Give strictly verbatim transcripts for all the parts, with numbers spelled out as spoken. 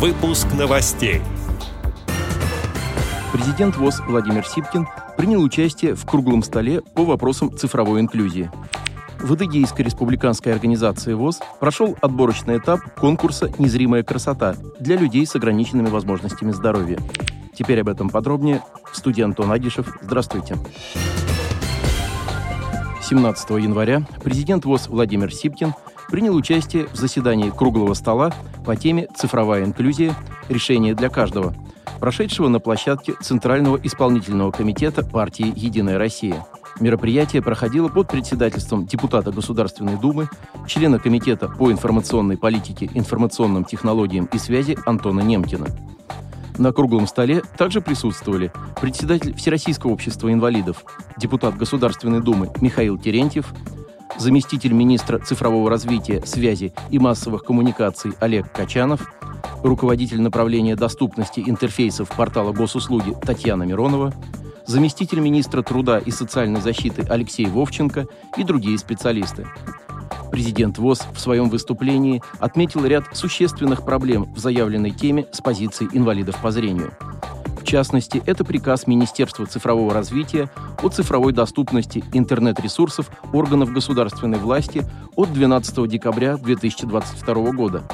Выпуск новостей. Президент ВОЗ Владимир Сипкин принял участие в круглом столе по вопросам цифровой инклюзии. В Адыгейской республиканской организации ВОЗ прошел отборочный этап конкурса «Незримая красота» для людей с ограниченными возможностями здоровья. Теперь об этом подробнее. В студии Антон Агишев. Здравствуйте. семнадцатого января президент ВОЗ Владимир Сипкин принял участие в заседании круглого стола по теме «Цифровая инклюзия. Решение для каждого», прошедшего на площадке Центрального исполнительного комитета партии «Единая Россия». Мероприятие проходило под председательством депутата Государственной Думы, члена Комитета по информационной политике, информационным технологиям и связи Антона Немкина. На круглом столе также присутствовали председатель Всероссийского общества инвалидов, депутат Государственной Думы Михаил Терентьев, заместитель министра цифрового развития, связи и массовых коммуникаций Олег Качанов, руководитель направления доступности интерфейсов портала госуслуги Татьяна Миронова, заместитель министра труда и социальной защиты Алексей Вовченко и другие специалисты. Президент ВОЗ в своем выступлении отметил ряд существенных проблем в заявленной теме с позиции инвалидов по зрению. В частности, это приказ Министерства цифрового развития о цифровой доступности интернет-ресурсов органов государственной власти от двенадцатого декабря две тысячи двадцать второго года,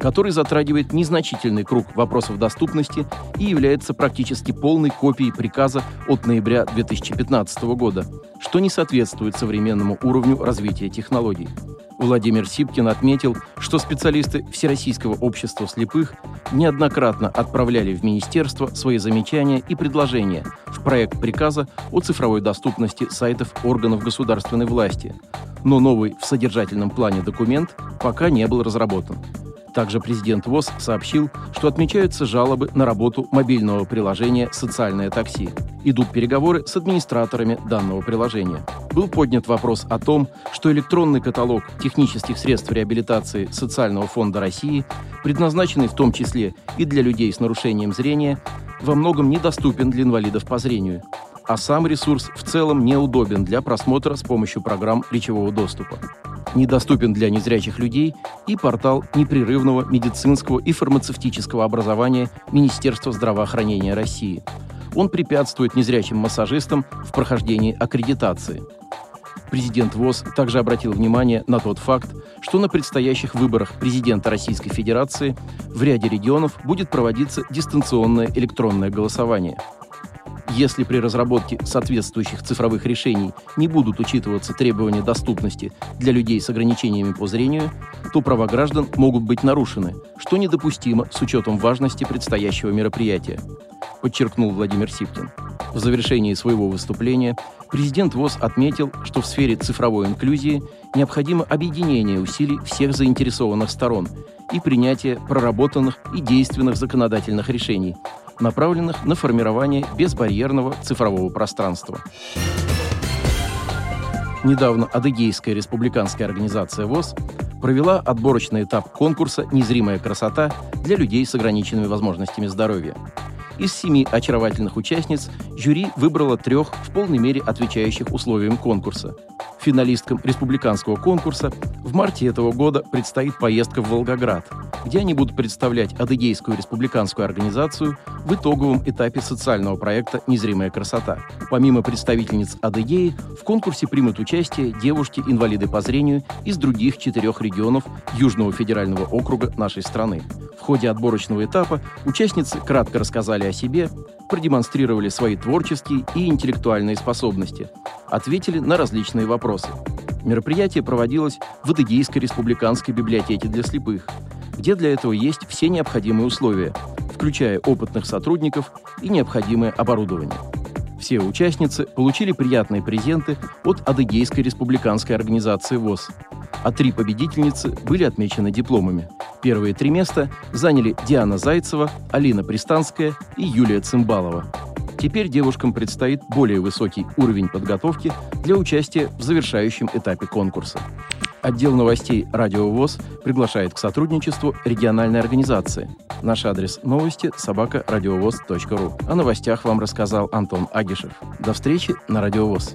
который затрагивает незначительный круг вопросов доступности и является практически полной копией приказа от ноября две тысячи пятнадцатого года, что не соответствует современному уровню развития технологий. Владимир Сипкин отметил, что специалисты Всероссийского общества слепых неоднократно отправляли в министерство свои замечания и предложения в проект приказа о цифровой доступности сайтов органов государственной власти, но новый в содержательном плане документ пока не был разработан. Также президент ВОЗ сообщил, что отмечаются жалобы на работу мобильного приложения «Социальное такси». Идут переговоры с администраторами данного приложения. Был поднят вопрос о том, что электронный каталог технических средств реабилитации Социального фонда России, предназначенный в том числе и для людей с нарушением зрения, во многом недоступен для инвалидов по зрению, а сам ресурс в целом неудобен для просмотра с помощью программ речевого доступа. Недоступен для незрячих людей и портал непрерывного медицинского и фармацевтического образования Министерства здравоохранения России. Он препятствует незрячим массажистам в прохождении аккредитации. Президент ВОЗ также обратил внимание на тот факт, что на предстоящих выборах президента Российской Федерации в ряде регионов будет проводиться дистанционное электронное голосование. Если при разработке соответствующих цифровых решений не будут учитываться требования доступности для людей с ограничениями по зрению, то права граждан могут быть нарушены, что недопустимо с учетом важности предстоящего мероприятия, подчеркнул Владимир Сипкин. В завершении своего выступления президент ВОЗ отметил, что в сфере цифровой инклюзии необходимо объединение усилий всех заинтересованных сторон и принятие проработанных и действенных законодательных решений, направленных на формирование безбарьерного цифрового пространства. Недавно Адыгейская республиканская организация ВОЗ провела отборочный этап конкурса «Незримая красота» для людей с ограниченными возможностями здоровья. Из семи очаровательных участниц жюри выбрало трех в полной мере отвечающих условиям конкурса. Финалисткам республиканского конкурса в марте этого года предстоит поездка в Волгоград, где они будут представлять Адыгейскую республиканскую организацию в итоговом этапе социального проекта «Незримая красота». Помимо представительниц Адыгеи, в конкурсе примут участие девушки-инвалиды по зрению из других четырех регионов Южного федерального округа нашей страны. В ходе отборочного этапа участницы кратко рассказали о себе, продемонстрировали свои творческие и интеллектуальные способности, ответили на различные вопросы. Мероприятие проводилось в Адыгейской республиканской библиотеке для слепых, где для этого есть все необходимые условия, включая опытных сотрудников и необходимое оборудование. Все участницы получили приятные презенты от Адыгейской республиканской организации ВОЗ, а три победительницы были отмечены дипломами. Первые три места заняли Диана Зайцева, Алина Пристанская и Юлия Цымбалова. Теперь девушкам предстоит более высокий уровень подготовки для участия в завершающем этапе конкурса. Отдел новостей «Радио ВОЗ» приглашает к сотрудничеству региональной организации. Наш адрес новости – собака радиовоз точка ру. О новостях вам рассказал Антон Агишев. До встречи на «Радио ВОЗ».